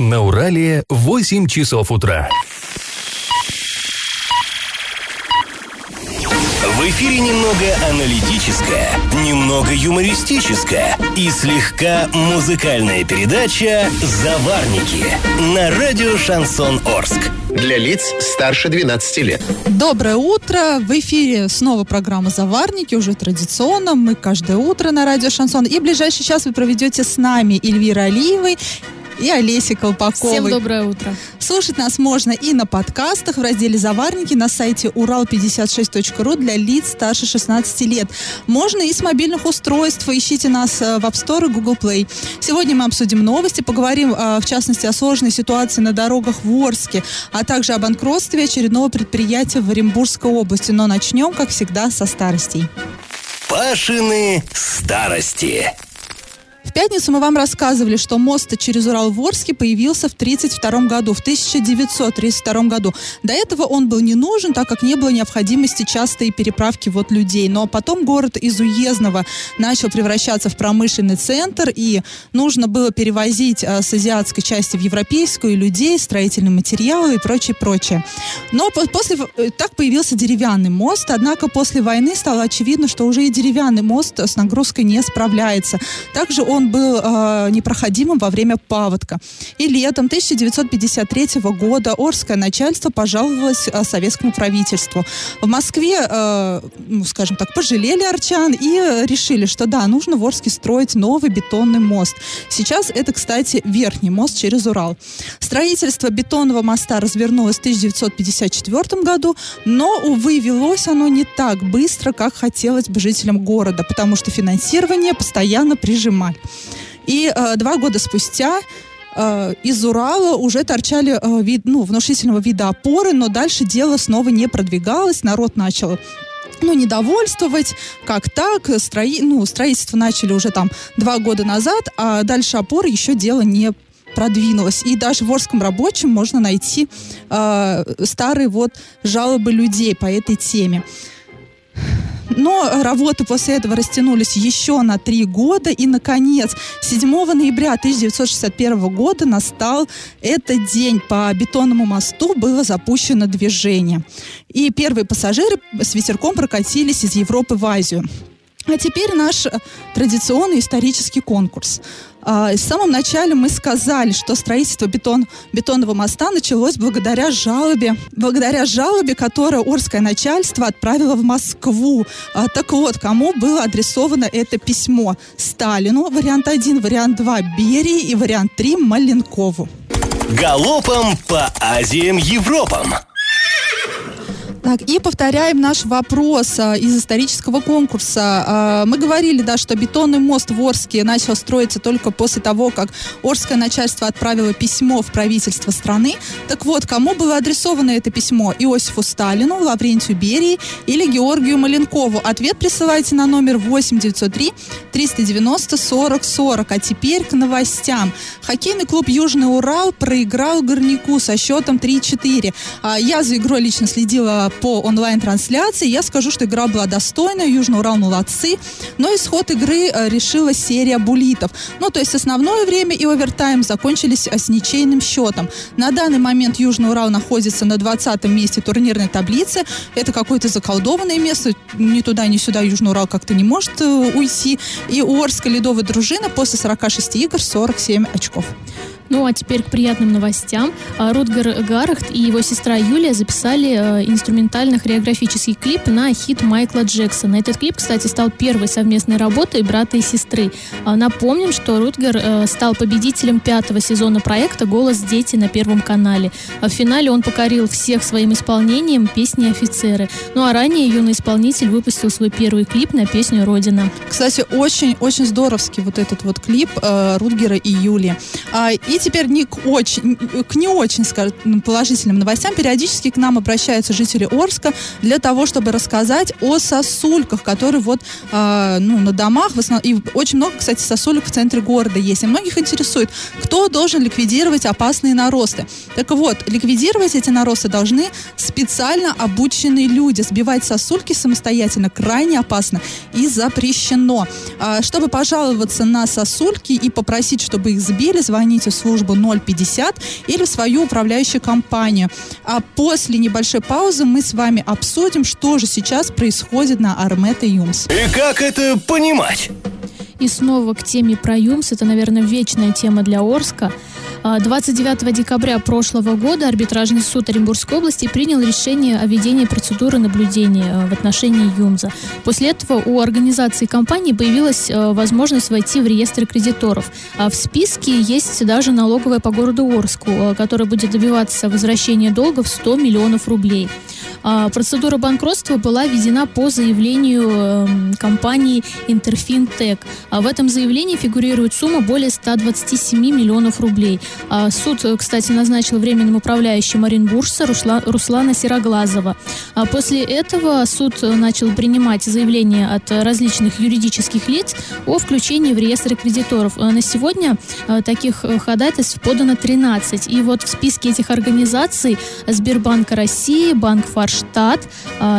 На Урале 8 часов утра. В эфире немного аналитическая, немного юмористическая и слегка музыкальная передача «Заварники» на радио «Шансон Орск». Для лиц старше 12 лет. Доброе утро. В эфире снова программа «Заварники». Уже традиционно. Мы каждое утро на радио «Шансон». И в ближайший час вы проведете с нами Эльвира Алиевой и Олеся Колпакова. Всем доброе утро. Слушать нас можно и на подкастах в разделе «Заварники» на сайте урал56.ру для лиц старше 16 лет. Можно и с мобильных устройств. Ищите нас в App Store и Google Play. Сегодня мы обсудим новости, поговорим, в частности, о сложной ситуации на дорогах в Орске, а также о банкротстве очередного предприятия в Оренбургской области. Но начнем, как всегда, со старостей. Пашины старости. В пятницу мы вам рассказывали, что мост через Урал в Орске появился в 1932 году, в 1932 году. До этого он был не нужен, так как не было необходимости частой переправки людей. Но потом город из уездного начал превращаться в промышленный центр, и нужно было перевозить с азиатской части в европейскую людей, строительные материалы и прочее. Но так появился деревянный мост, однако после войны стало очевидно, что уже и деревянный мост с нагрузкой не справляется. Также он был непроходимым во время паводка. И летом 1953 года Орское начальство пожаловалось советскому правительству. В Москве, пожалели орчан и решили, что да, нужно в Орске строить новый бетонный мост. Сейчас это, кстати, верхний мост через Урал. Строительство бетонного моста развернулось в 1954 году, но, увы, велось оно не так быстро, как хотелось бы жителям города, потому что финансирование постоянно прижимали. И 2 года спустя из Урала уже торчали внушительного вида опоры, но дальше дело снова не продвигалось, народ начал недовольствовать, как так, строительство начали уже 2 года назад, а дальше опоры еще дело не продвинулась. И даже в Орском рабочем можно найти старые жалобы людей по этой теме. Но работы после этого растянулись еще на 3 года. И, наконец, 7 ноября 1961 года настал этот день. По бетонному мосту было запущено движение. И первые пассажиры с ветерком прокатились из Европы в Азию. А теперь наш традиционный исторический конкурс. В самом начале мы сказали, что строительство бетонного моста началось благодаря жалобе, которую Орское начальство отправило в Москву. Так вот, кому было адресовано это письмо? Сталину, вариант 1, вариант 2 Берии и вариант 3 Маленкову. Галопом по Азиям, Европам. Так, и повторяем наш вопрос из исторического конкурса. Мы говорили, что бетонный мост в Орске начал строиться только после того, как Орское начальство отправило письмо в правительство страны. Так вот, кому было адресовано это письмо? Иосифу Сталину, Лаврентию Берии или Георгию Маленкову? Ответ присылайте на номер 8-903-390-40-40. А теперь к новостям. Хоккейный клуб «Южный Урал» проиграл «Горняку» со счетом 3-4. Я за игрой лично следила по онлайн-трансляции. Я скажу, что игра была достойная, Южный Урал молодцы, но исход игры решила серия буллитов. То есть основное время и овертайм закончились с ничейным счетом. На данный момент Южный Урал находится на 20-м месте турнирной таблицы. Это какое-то заколдованное место. Ни туда, ни сюда Южный Урал как-то не может уйти. И у Орска ледовой дружины после 46 игр 47 очков. Ну, а теперь к приятным новостям. Рутгер Гарахт и его сестра Юлия записали инструментально-хореографический клип на хит Майкла Джексона. Этот клип, кстати, стал первой совместной работой брата и сестры. Напомним, что Рутгер стал победителем 5-го сезона проекта «Голос дети» на Первом канале. В финале он покорил всех своим исполнением песни «Офицеры». А ранее юный исполнитель выпустил свой первый клип на песню «Родина». Кстати, очень здоровский этот клип Рутгера и Юли. И теперь не очень положительным новостям. Периодически к нам обращаются жители Орска для того, чтобы рассказать о сосульках, которые на домах. И очень много, кстати, сосулек в центре города есть. И многих интересует, кто должен ликвидировать опасные наросты. Так вот, ликвидировать эти наросты должны специально обученные люди. Сбивать сосульки самостоятельно крайне опасно и запрещено. Чтобы пожаловаться на сосульки и попросить, чтобы их сбили, звоните в службу 050 или в свою управляющую компанию. А после небольшой паузы мы с вами обсудим, что же сейчас происходит на Армет и ЮМС. И как это понимать? И снова к теме про ЮМС. Это, наверное, вечная тема для Орска. 29 декабря прошлого года арбитражный суд Оренбургской области принял решение о введении процедуры наблюдения в отношении ЮМЗа. После этого у организации компании появилась возможность войти в реестр кредиторов. В списке есть даже налоговая по городу Орску, которая будет добиваться возвращения долга в 100 миллионов рублей. Процедура банкротства была введена по заявлению компании Интерфинтек. В этом заявлении фигурирует сумма более 127 миллионов рублей. Суд, кстати, назначил временным управляющим оренбуржца Руслана Сироглазова. После этого суд начал принимать заявления от различных юридических лиц о включении в реестр кредиторов. На сегодня таких ходатайств подано 13. И вот в списке этих организаций Сбербанка России, Банк Форштадт,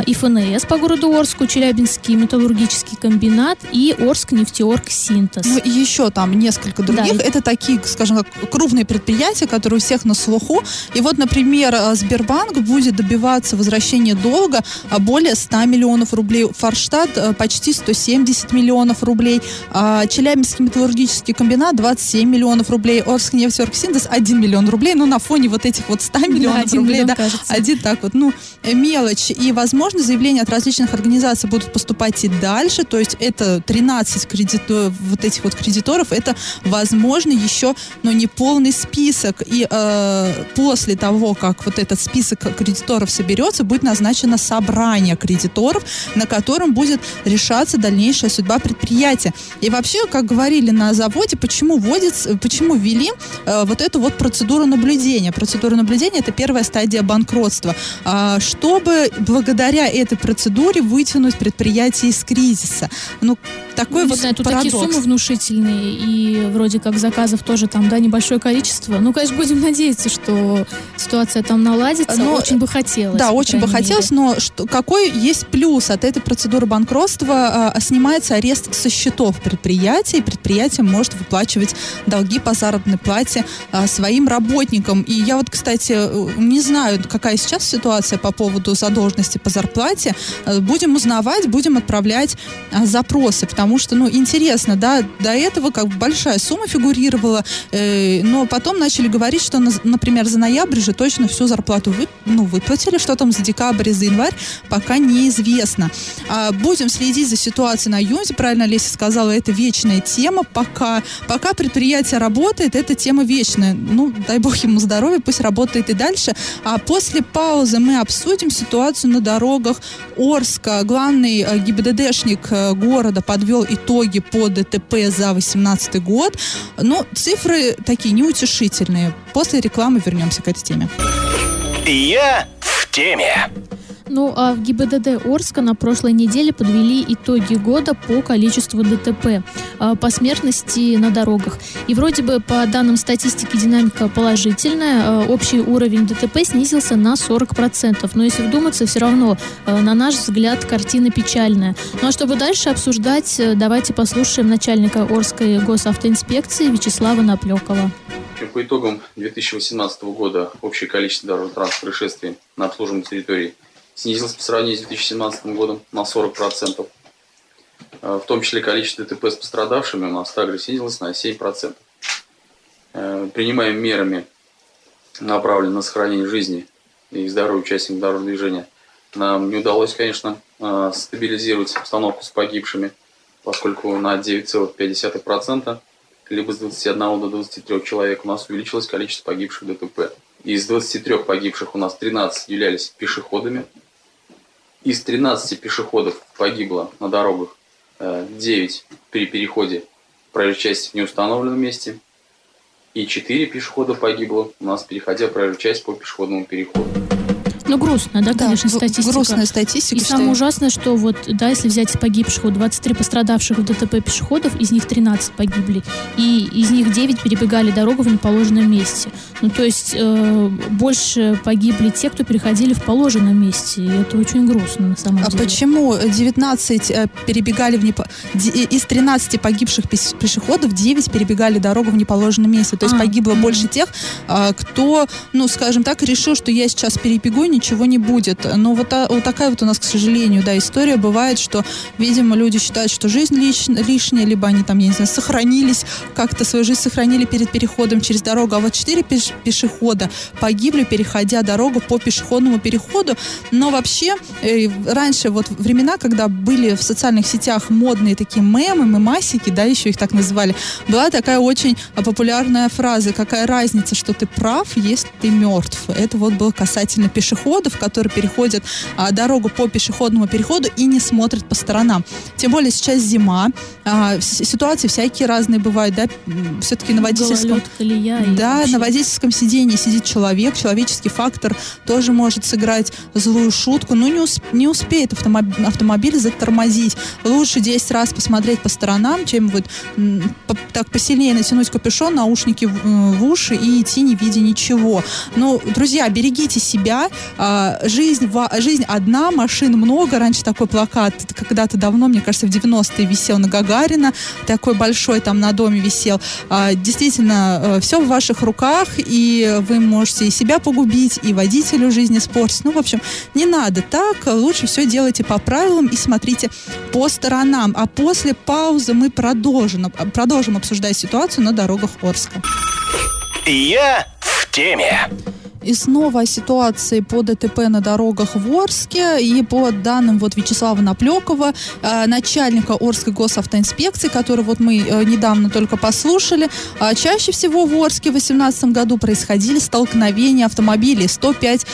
ИФНС по городу Орску, Челябинский металлургический комбинат и Орскнефтеоргсинтез. Ну и еще там несколько других. Да. Это такие, скажем так, крупные предприятия, которые у всех на слуху. И вот, например, Сбербанк будет добиваться возвращения долга более 100 миллионов рублей. Форштадт почти 170 миллионов рублей. Челябинский металлургический комбинат 27 миллионов рублей. Орскнефтеоргсинтез 1 миллион рублей. Ну, на фоне вот этих вот 100 миллионов рублей. Миллион, да, один так вот, ну, мелочь. И, возможно, заявления от различных организаций будут поступать и дальше. То есть это 13 кредиторов. Это, возможно, еще, но не полный список. И после того, как вот этот список кредиторов соберется, будет назначено собрание кредиторов, на котором будет решаться дальнейшая судьба предприятия. И вообще, как говорили на заводе, почему ввели вот эту вот процедуру наблюдения. Процедура наблюдения – это первая стадия банкротства. Чтобы благодаря этой процедуре вытянуть предприятие из кризиса. Ну, такой вот парадокс. Тут такие суммы внушительные, и вроде как заказов тоже там, да, небольшое количество. Ну, конечно, будем надеяться, что ситуация там наладится. Но, очень бы хотелось. Да, очень бы хотелось, но какой есть плюс от этой процедуры банкротства? Снимается арест со счетов предприятия, и предприятие может выплачивать долги по заработной плате своим работникам. И я вот, кстати, не знаю, какая сейчас ситуация по поводу задолженности по зарплате. Будем узнавать, будем отправлять запросы, потому что, ну, интересно, да, до этого как бы большая сумма фигурировала, но потом начали говорить, что, например, за ноябрь же точно всю зарплату выплатили, что там за декабрь, за январь, пока неизвестно. Будем следить за ситуацией на ЮМСе, правильно Леся сказала, это вечная тема, пока предприятие работает, эта тема вечная. Ну, дай бог ему здоровья, пусть работает и дальше. А после паузы мы обсудим ситуацию на дорогах Орска. Главный ГИБДДшник города подвел итоги по ДТП за 2018 год. Но цифры такие неутешительные. После рекламы вернемся к этой теме. Я в теме. Ну, а в ГИБДД Орска на прошлой неделе подвели итоги года по количеству ДТП, по смертности на дорогах. И вроде бы, по данным статистики, динамика положительная. Общий уровень ДТП снизился на 40%. Но если вдуматься, все равно, на наш взгляд, картина печальная. Ну, а чтобы дальше обсуждать, давайте послушаем начальника Орской госавтоинспекции Вячеслава Наплекова. По итогам 2018 года общее количество дорожно-транспортных происшествий на обслуживаемой территории снизилось по сравнению с 2017 годом на 40%. В том числе количество ДТП с пострадавшими у нас также снизилось на 7%. Принимаем мерами, направленные на сохранение жизни и здоровья участников дорожного движения. Нам не удалось, конечно, стабилизировать обстановку с погибшими, поскольку на 9,5%, либо с 21 до 23 человек у нас увеличилось количество погибших ДТП. Из 23 погибших у нас 13 являлись пешеходами. Из 13 пешеходов погибло на дорогах 9 при переходе проезжей части в неустановленном месте. И 4 пешехода погибло у нас, переходя проезжую часть по пешеходному переходу. Ну, грустно, да, конечно, статистика. Грустная статистика. И самое ужасное, что вот, да, если взять погибших, вот 23 пострадавших в ДТП пешеходов, из них 13 погибли, и из них 9 перебегали дорогу в неположенном месте. Ну, то есть больше погибли те, кто переходили в положенном месте, и это очень грустно, на самом деле. А почему 19 перебегали в из 13 погибших пешеходов 9 перебегали дорогу в неположенном месте? То есть погибло больше тех, кто, ну, скажем так, решил, что я сейчас перебегу, и ничего не будет. Но вот такая вот у нас, к сожалению, да, история бывает, что, видимо, люди считают, что жизнь лишняя, либо они там, я не знаю, сохранились, как-то свою жизнь сохранили перед переходом через дорогу. А вот 4 пешехода погибли, переходя дорогу по пешеходному переходу. Но вообще, раньше вот времена, когда были в социальных сетях модные такие мемы, мемасики, да, еще их так называли, была такая очень популярная фраза: какая разница, что ты прав, если ты мертв. Это вот было касательно пешеходов, которые переходят дорогу по пешеходному переходу и не смотрят по сторонам. Тем более сейчас зима, ситуации всякие разные бывают, да, все-таки на водительском... Да, на водительском сидении сидит человек, человеческий фактор тоже может сыграть злую шутку, но не успеет автомобиль затормозить. Лучше 10 раз посмотреть по сторонам, чем вот так посильнее натянуть капюшон, наушники в уши и идти, не видя ничего. Ну, друзья, берегите себя. Жизнь одна, машин много. Раньше такой плакат когда-то давно, мне кажется, в 90-е висел на Гагарина. Такой большой там на доме висел. Действительно, все в ваших руках, и вы можете и себя погубить, и водителю жизнь испортить. Ну, в общем, не надо так. Лучше все делайте по правилам и смотрите по сторонам. А после паузы мы продолжим обсуждать ситуацию на дорогах Орска. Я в теме. И снова о ситуации по ДТП на дорогах в Орске. И по данным вот Вячеслава Наплекова, начальника Орской госавтоинспекции, который вот мы недавно только послушали, чаще всего в Орске в 2018 году происходили столкновения автомобилей. 105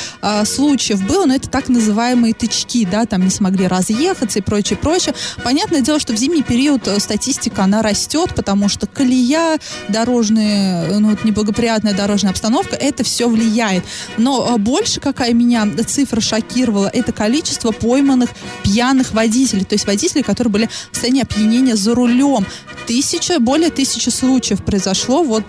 случаев было, но это так называемые тычки, да, там не смогли разъехаться и прочее, прочее. Понятное дело, что в зимний период статистика, она растет, потому что колея, дорожные, ну, неблагоприятная дорожная обстановка, это все влияет. Но больше, какая меня цифра шокировала, это количество пойманных пьяных водителей. То есть водителей, которые были в состоянии опьянения за рулем. Более 1000 случаев произошло вот,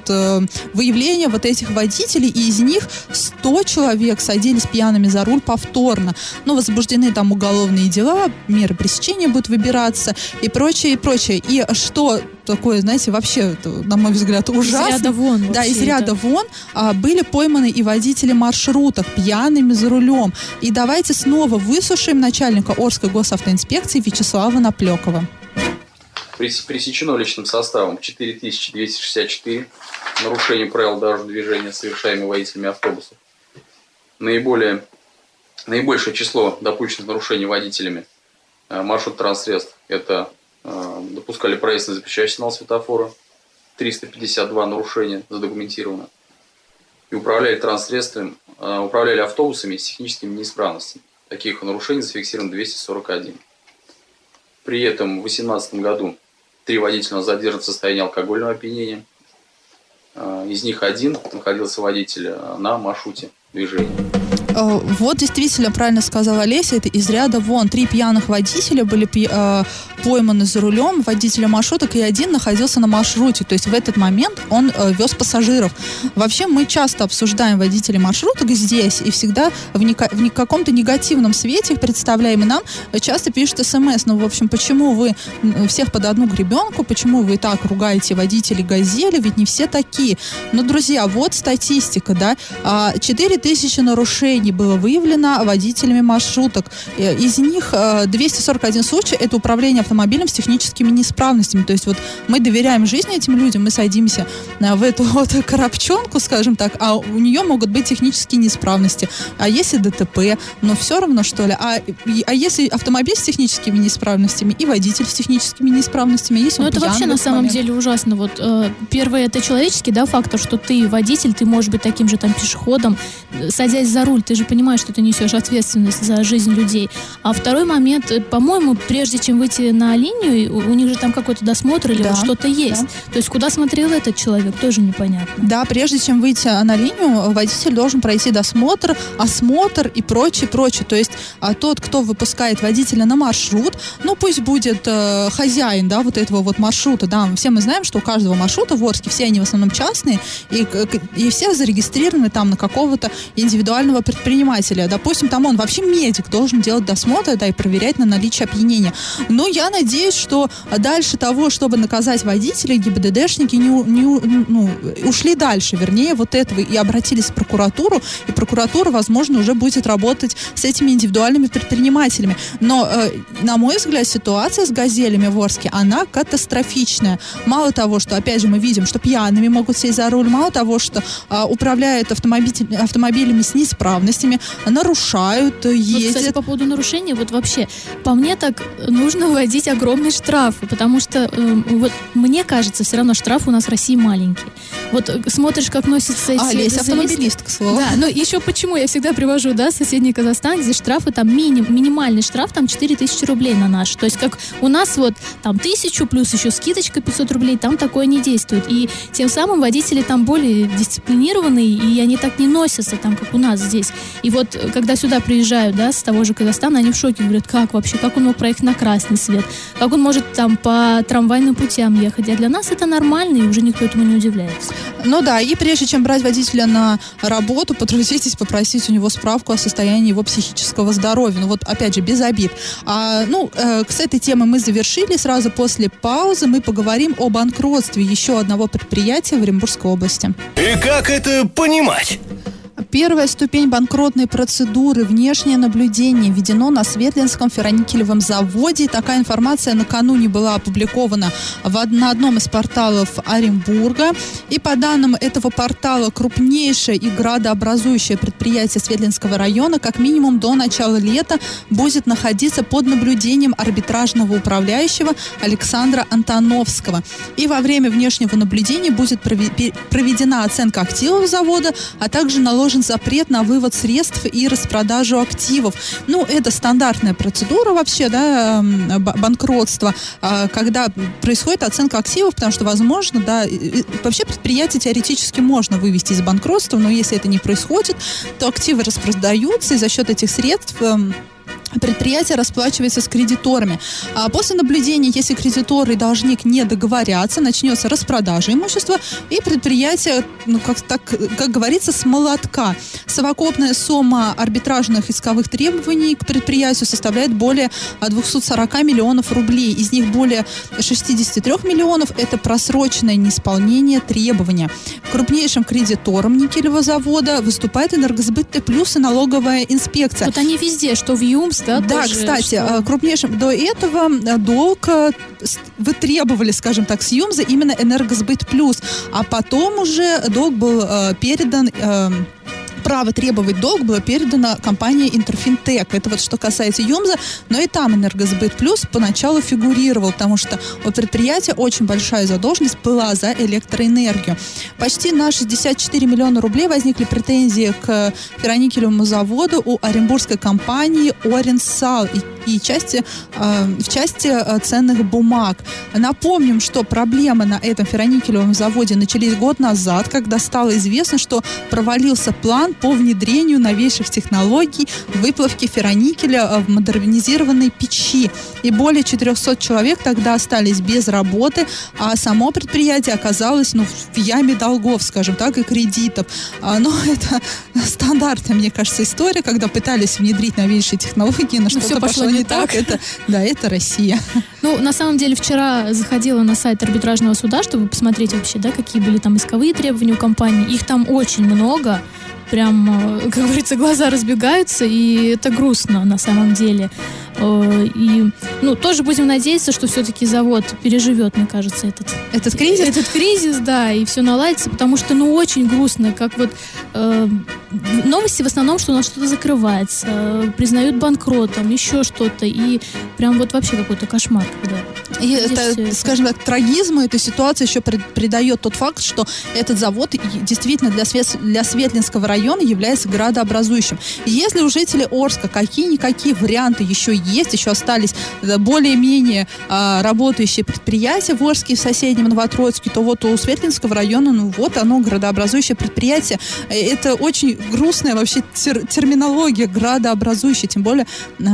выявление вот этих водителей. И из них 100 человек садились пьяными за руль повторно. Но возбуждены там уголовные дела, меры пресечения будут выбираться и прочее, и прочее. И что... такое, знаете, вообще, на мой взгляд, ужасно. Из ряда вон. Вообще, да, из ряда вон были пойманы и водители маршруток, пьяными за рулем. И давайте снова выслушаем начальника Орской госавтоинспекции Вячеслава Наплекова. Пресечено личным составом 4264 нарушений правил дорожного движения, совершаемые водителями автобусов. Наибольшее число допущенных нарушений водителями маршрут-транссредств – это... допускали проезд на запрещающий сигнал светофора, 352 нарушения задокументировано, и управляли автобусами с техническими неисправностями. Таких нарушений зафиксировано 241. При этом в 2018 году 3 водителя задержаны в состоянии алкогольного опьянения. Из них 1 находился водитель на маршруте движения. Вот действительно, правильно сказала Олеся, это из ряда вон. 3 пьяных водителя были пойманы за рулем, водителя маршруток, и 1 находился на маршруте. То есть в этот момент он вез пассажиров. Вообще мы часто обсуждаем водителей маршруток здесь, и всегда в каком-то негативном свете их представляем, и нам часто пишут смс. Ну, в общем, почему вы всех под одну гребенку, почему вы так ругаете водителей «Газели», ведь не все такие. Но, друзья, вот статистика, да, 4000 нарушений было выявлено водителями маршруток. Из них 241 случай — это управление автомобилем с техническими неисправностями. То есть вот мы доверяем жизни этим людям, мы садимся в эту вот коробчонку, скажем так, а у нее могут быть технические неисправности. А если ДТП, но все равно, что ли? А если автомобиль с техническими неисправностями и водитель с техническими неисправностями? Если это вообще на самом деле ужасно. Вот, первое — это человеческий, да, фактор, что ты водитель, ты можешь быть таким же там пешеходом, садясь за руль, ты же понимаешь, что ты несешь ответственность за жизнь людей. А второй момент, по-моему, прежде чем выйти на линию, у них же там какой-то досмотр или вот что-то есть. То есть куда смотрел этот человек, тоже непонятно. Да, прежде чем выйти на линию, водитель должен пройти досмотр, осмотр и прочее, прочее. То есть тот, кто выпускает водителя на маршрут, ну пусть будет хозяин, да, вот этого вот маршрута, да, все мы знаем, что у каждого маршрута в Орске, все они в основном частные, и все зарегистрированы там на какого-то индивидуального предпринимателя. Допустим, там он вообще медик должен делать досмотр, да, и проверять на наличие опьянения. Но я надеюсь, что дальше того, чтобы наказать водителей, ГИБДДшники ушли дальше, вернее, вот этого, и обратились в прокуратуру, и прокуратура, возможно, уже будет работать с этими индивидуальными предпринимателями. Но, на мой взгляд, ситуация с газелями в Орске, она катастрофичная. Мало того, что, опять же, мы видим, что пьяными могут сесть за руль, мало того, что управляют автомобилями с неисправностями, нарушают, ездят. Вот, кстати, по поводу нарушений, вот вообще, по мне так нужно вводить огромные штрафы, потому что, вот мне кажется, все равно штрафы у нас в России маленькие. Вот смотришь, как носится... Олеся, автомобилистка, к слову. Да, но еще почему я всегда привожу, да, соседний Казахстан, где штрафы там минимальный штраф, там 4000 рублей на наш. То есть как у нас вот там 1000 плюс еще скидочка 500 рублей, там такое не действует. И тем самым водители там более дисциплинированные, и они так не носятся там, как у нас здесь. И вот когда сюда приезжают, да, с того же Казахстана, они в шоке, говорят, как вообще, как он мог проехать на красный свет, как он может там по трамвайным путям ехать. А для нас это нормально, и уже никто этому не удивляется. Ну да, и прежде чем брать водителя на работу, потрудитесь попросить у него справку о состоянии его психического здоровья. Ну вот, опять же, без обид. С этой темой мы завершили. Сразу после паузы мы поговорим о банкротстве еще одного предприятия в Оренбургской области. И как это понимать? Первая ступень банкротной процедуры, внешнее наблюдение, введено на Светлинском ферроникелевом заводе. Такая информация накануне была опубликована на одном из порталов Оренбурга. И по данным этого портала, крупнейшее и градообразующее предприятие Светлинского района как минимум до начала лета будет находиться под наблюдением арбитражного управляющего Александра Антоновского. И во время внешнего наблюдения будет проведена оценка активов завода, а также наложен запрет на вывод средств и распродажу активов. Ну, это стандартная процедура вообще, да, банкротства, когда происходит оценка активов, потому что, возможно, да, вообще предприятие теоретически можно вывести из банкротства, но если это не происходит, то активы распродаются, и за счет этих средств предприятие расплачивается с кредиторами. А после наблюдения, если кредиторы и должник не договорятся, начнется распродажа имущества, и предприятие, как говорится, с молотка. Совокупная сумма арбитражных исковых требований к предприятию составляет более 240 миллионов рублей. Из них более 63 миллионов – это просроченное неисполнение требования. Крупнейшим кредитором никелевого завода выступает Энергосбыт плюс и налоговая инспекция. Вот они везде, что в ЮМС, да, тоже, кстати, что... крупнейшим до этого долг вытребовали, скажем так, с ЮМЗа именно Энергосбыт плюс, а потом уже долг был передан... Право требовать долг было передано компании Интерфинтек. Это вот что касается ЮМЗа, но и там Энергосбыт плюс поначалу фигурировал, потому что у предприятия очень большая задолженность была за электроэнергию. Почти на 64 миллиона рублей возникли претензии к ферроникелевому заводу у оренбургской компании «Оренсал» и в части ценных бумаг. Напомним, что проблемы на этом ферроникелевом заводе начались год назад, когда стало известно, что провалился план по внедрению новейших технологий выплавки ферроникеля в модернизированной печи. И более 400 человек тогда остались без работы, а само предприятие оказалось в яме долгов, скажем так, и кредитов. Это стандартная, мне кажется, история, когда пытались внедрить новейшие технологии, но что-то пошло не так. Это Россия. На самом деле, вчера заходила на сайт арбитражного суда, чтобы посмотреть вообще, да, какие были там исковые требования у компании. Их там очень много. Прям, как говорится, глаза разбегаются, и это грустно на самом деле. И, тоже будем надеяться, что все-таки завод переживет, мне кажется, этот кризис. Этот кризис, да, и все наладится, потому что, очень грустно, как вот новости в основном, что у нас что-то закрывается, признают банкротом, еще что-то, и прям вообще какой-то кошмар. Да. это, скажем так, трагизму этой ситуации еще придает тот факт, что этот завод действительно для Светлинского района является градообразующим. Если у жителей Орска какие-никакие варианты еще есть, еще остались более-менее работающие предприятия в Орске и в соседнем Новотроицке, то вот у Светлинского района, ну вот оно, градообразующее предприятие. Это очень грустная вообще терминология градообразующая, тем более,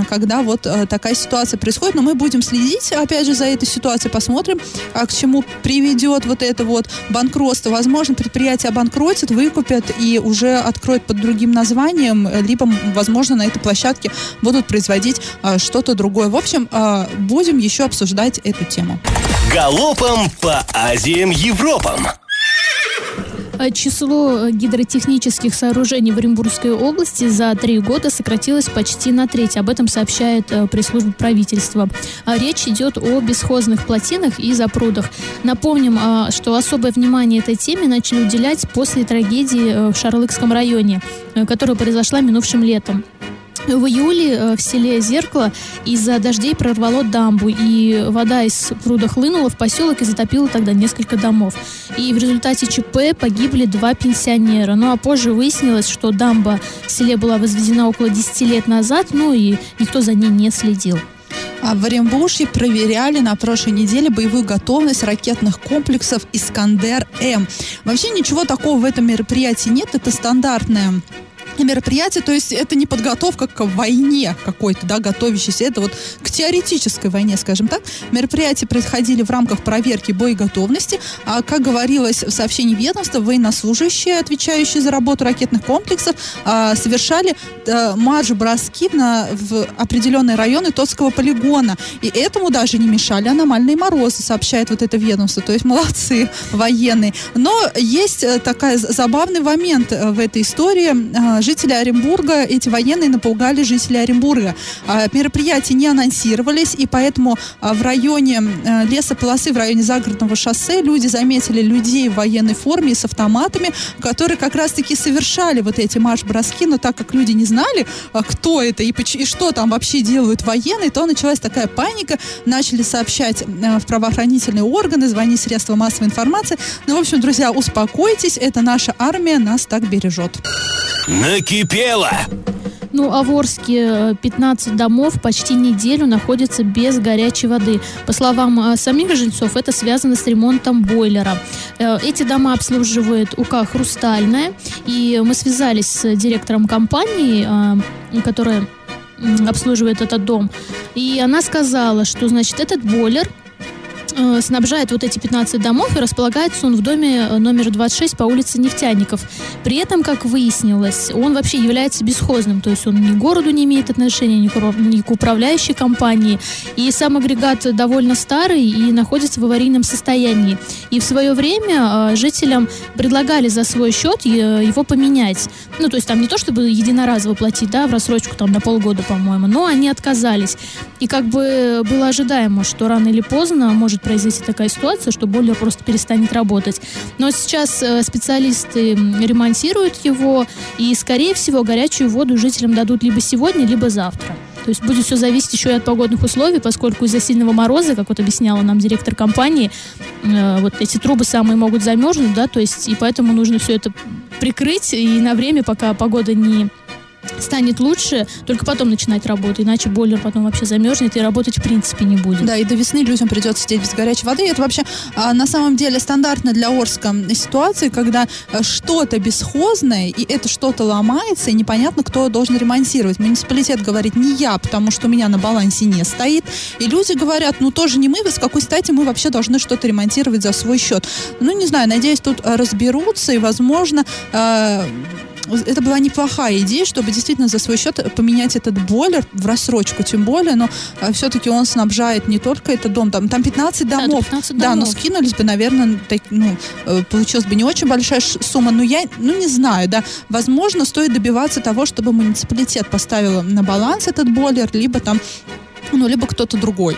когда вот такая ситуация происходит. Но мы будем следить, опять же, за этой ситуацией, посмотрим, к чему приведет вот это вот банкротство. Возможно, предприятие обанкротит, выкупят и уже откроют под другим названием, либо, возможно, на этой площадке будут производить что-то другое. В общем, будем еще обсуждать эту тему. Галопом по Азиям, Европам. Число гидротехнических сооружений в Оренбургской области за 3 года сократилось почти на треть. Об этом сообщает пресс-служба правительства. Речь идет о бесхозных плотинах и запрудах. Напомним, что особое внимание этой теме начали уделять после трагедии в Шарлыкском районе, которая произошла минувшим летом. В июле в селе Зеркало из-за дождей прорвало дамбу, и вода из пруда хлынула в поселок и затопила тогда несколько домов. И в результате ЧП погибли 2 пенсионера. Ну а позже выяснилось, что дамба в селе была возведена около 10 лет назад, ну и никто за ней не следил. А в Оренбурге проверяли на прошлой неделе боевую готовность ракетных комплексов «Искандер-М». Вообще ничего такого в этом мероприятии нет, это стандартное мероприятие, то есть это не подготовка к войне какой-то, да, готовящейся, это вот к теоретической войне, скажем так. Мероприятия происходили в рамках проверки боеготовности, а, как говорилось в сообщении ведомства, военнослужащие, отвечающие за работу ракетных комплексов, совершали марш-броски в определенные районы Тоцкого полигона, и этому даже не мешали аномальные морозы, сообщает вот это ведомство, то есть молодцы военные. Но есть такой забавный момент в этой истории. Жители Оренбурга, эти военные напугали жителей Оренбурга. Мероприятия не анонсировались, и поэтому в районе лесополосы, в районе загородного шоссе люди заметили людей в военной форме и с автоматами, которые как раз-таки совершали вот эти марш-броски, но так как люди не знали, кто это и что там вообще делают военные, то началась такая паника, начали сообщать в правоохранительные органы, звонить средства массовой информации. Ну, в общем, друзья, успокойтесь, это наша армия нас так бережет. Накипело! Ну, а в Орске 15 домов почти неделю находятся без горячей воды. По словам самих жильцов, это связано с ремонтом бойлера. Эти дома обслуживает УК «Хрустальная». И мы связались с директором компании, которая обслуживает этот дом. И она сказала, что, значит, этот бойлер снабжает вот эти 15 домов, и располагается он в доме номер 26 по улице Нефтяников. При этом, как выяснилось, он вообще является бесхозным, то есть он ни к городу не имеет отношения, ни к управляющей компании. И сам агрегат довольно старый и находится в аварийном состоянии. И в свое время жителям предлагали за свой счет его поменять. Ну, то есть там не то, чтобы единоразово платить, да, в рассрочку там на полгода, по-моему, но они отказались. И как бы было ожидаемо, что рано или поздно может произойти такая ситуация, что бойлер просто перестанет работать. Но сейчас специалисты ремонтируют его, и, скорее всего, горячую воду жителям дадут либо сегодня, либо завтра. То есть будет все зависеть еще и от погодных условий, поскольку из-за сильного мороза, как вот объясняла нам директор компании, вот эти трубы самые могут замерзнуть, да, то есть и поэтому нужно все это прикрыть, и на время, пока погода не станет лучше, только потом начинать работу, иначе бойлер потом вообще замерзнет и работать в принципе не будет. Да, и до весны людям придется сидеть без горячей воды. Это вообще на самом деле стандартно для Орска ситуация, когда что-то бесхозное, и это что-то ломается, и непонятно, кто должен ремонтировать. Муниципалитет говорит, не я, потому что у меня на балансе не стоит. И люди говорят, ну тоже не мы, с какой стати мы вообще должны что-то ремонтировать за свой счет. Ну, не знаю, надеюсь, тут разберутся, и, возможно, это была неплохая идея, чтобы действительно за свой счет поменять этот бойлер в рассрочку, тем более, но все-таки он снабжает не только этот дом, там 15 домов. Да, 15 домов. Да, но скинулись бы, наверное, получилась бы не очень большая сумма, но я, не знаю, да, возможно, стоит добиваться того, чтобы муниципалитет поставил на баланс этот бойлер, либо там, либо кто-то другой.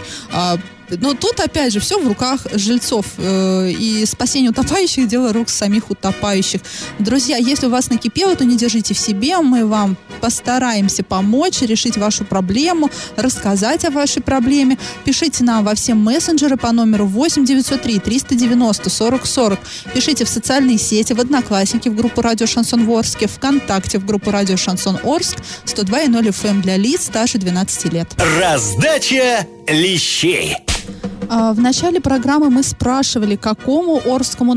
Но тут, опять же, все в руках жильцов. И спасение утопающих – дело рук самих утопающих. Друзья, если у вас накипело, то не держите в себе. Мы вам постараемся помочь, решить вашу проблему, рассказать о вашей проблеме. Пишите нам во все мессенджеры по номеру 8-903-390-4040. Пишите в социальные сети, в Одноклассники, в группу «Радио Шансон» в Орске, ВКонтакте, в группу «Радио Шансон Орск», 102.0 FM для лиц старше 12 лет. Раздача лещей. В начале программы мы спрашивали, кому орское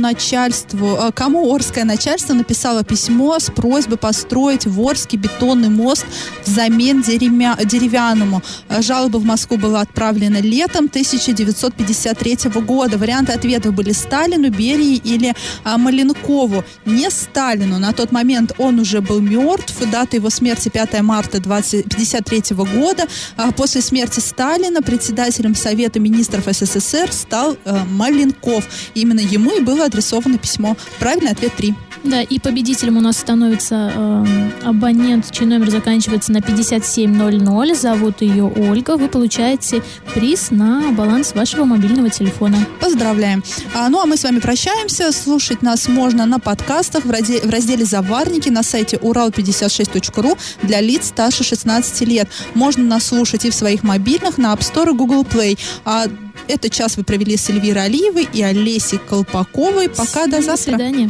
начальство написало письмо с просьбой построить в Орске бетонный мост взамен деревянному. Жалоба в Москву была отправлена летом 1953 года. Варианты ответов были Сталину, Берии или Маленкову. Не Сталину. На тот момент он уже был мертв. Дата его смерти 5 марта 1953 года. После смерти Сталина председателем Совета министров СССР стал Маленков. Именно ему и было адресовано письмо. Правильный ответ 3. Да, и победителем у нас становится абонент, чей номер заканчивается на 5700. Зовут ее Ольга. Вы получаете приз на баланс вашего мобильного телефона. Поздравляем. А мы с вами прощаемся. Слушать нас можно на подкастах в разделе «Заварники» на сайте урал56.ру для лиц старше 16 лет. Можно нас слушать и в своих мобильных на App Store и Google Play. Этот час вы провели с Эльвирой Алиевой и Олесей Колпаковой. Пока, до завтра. До свидания.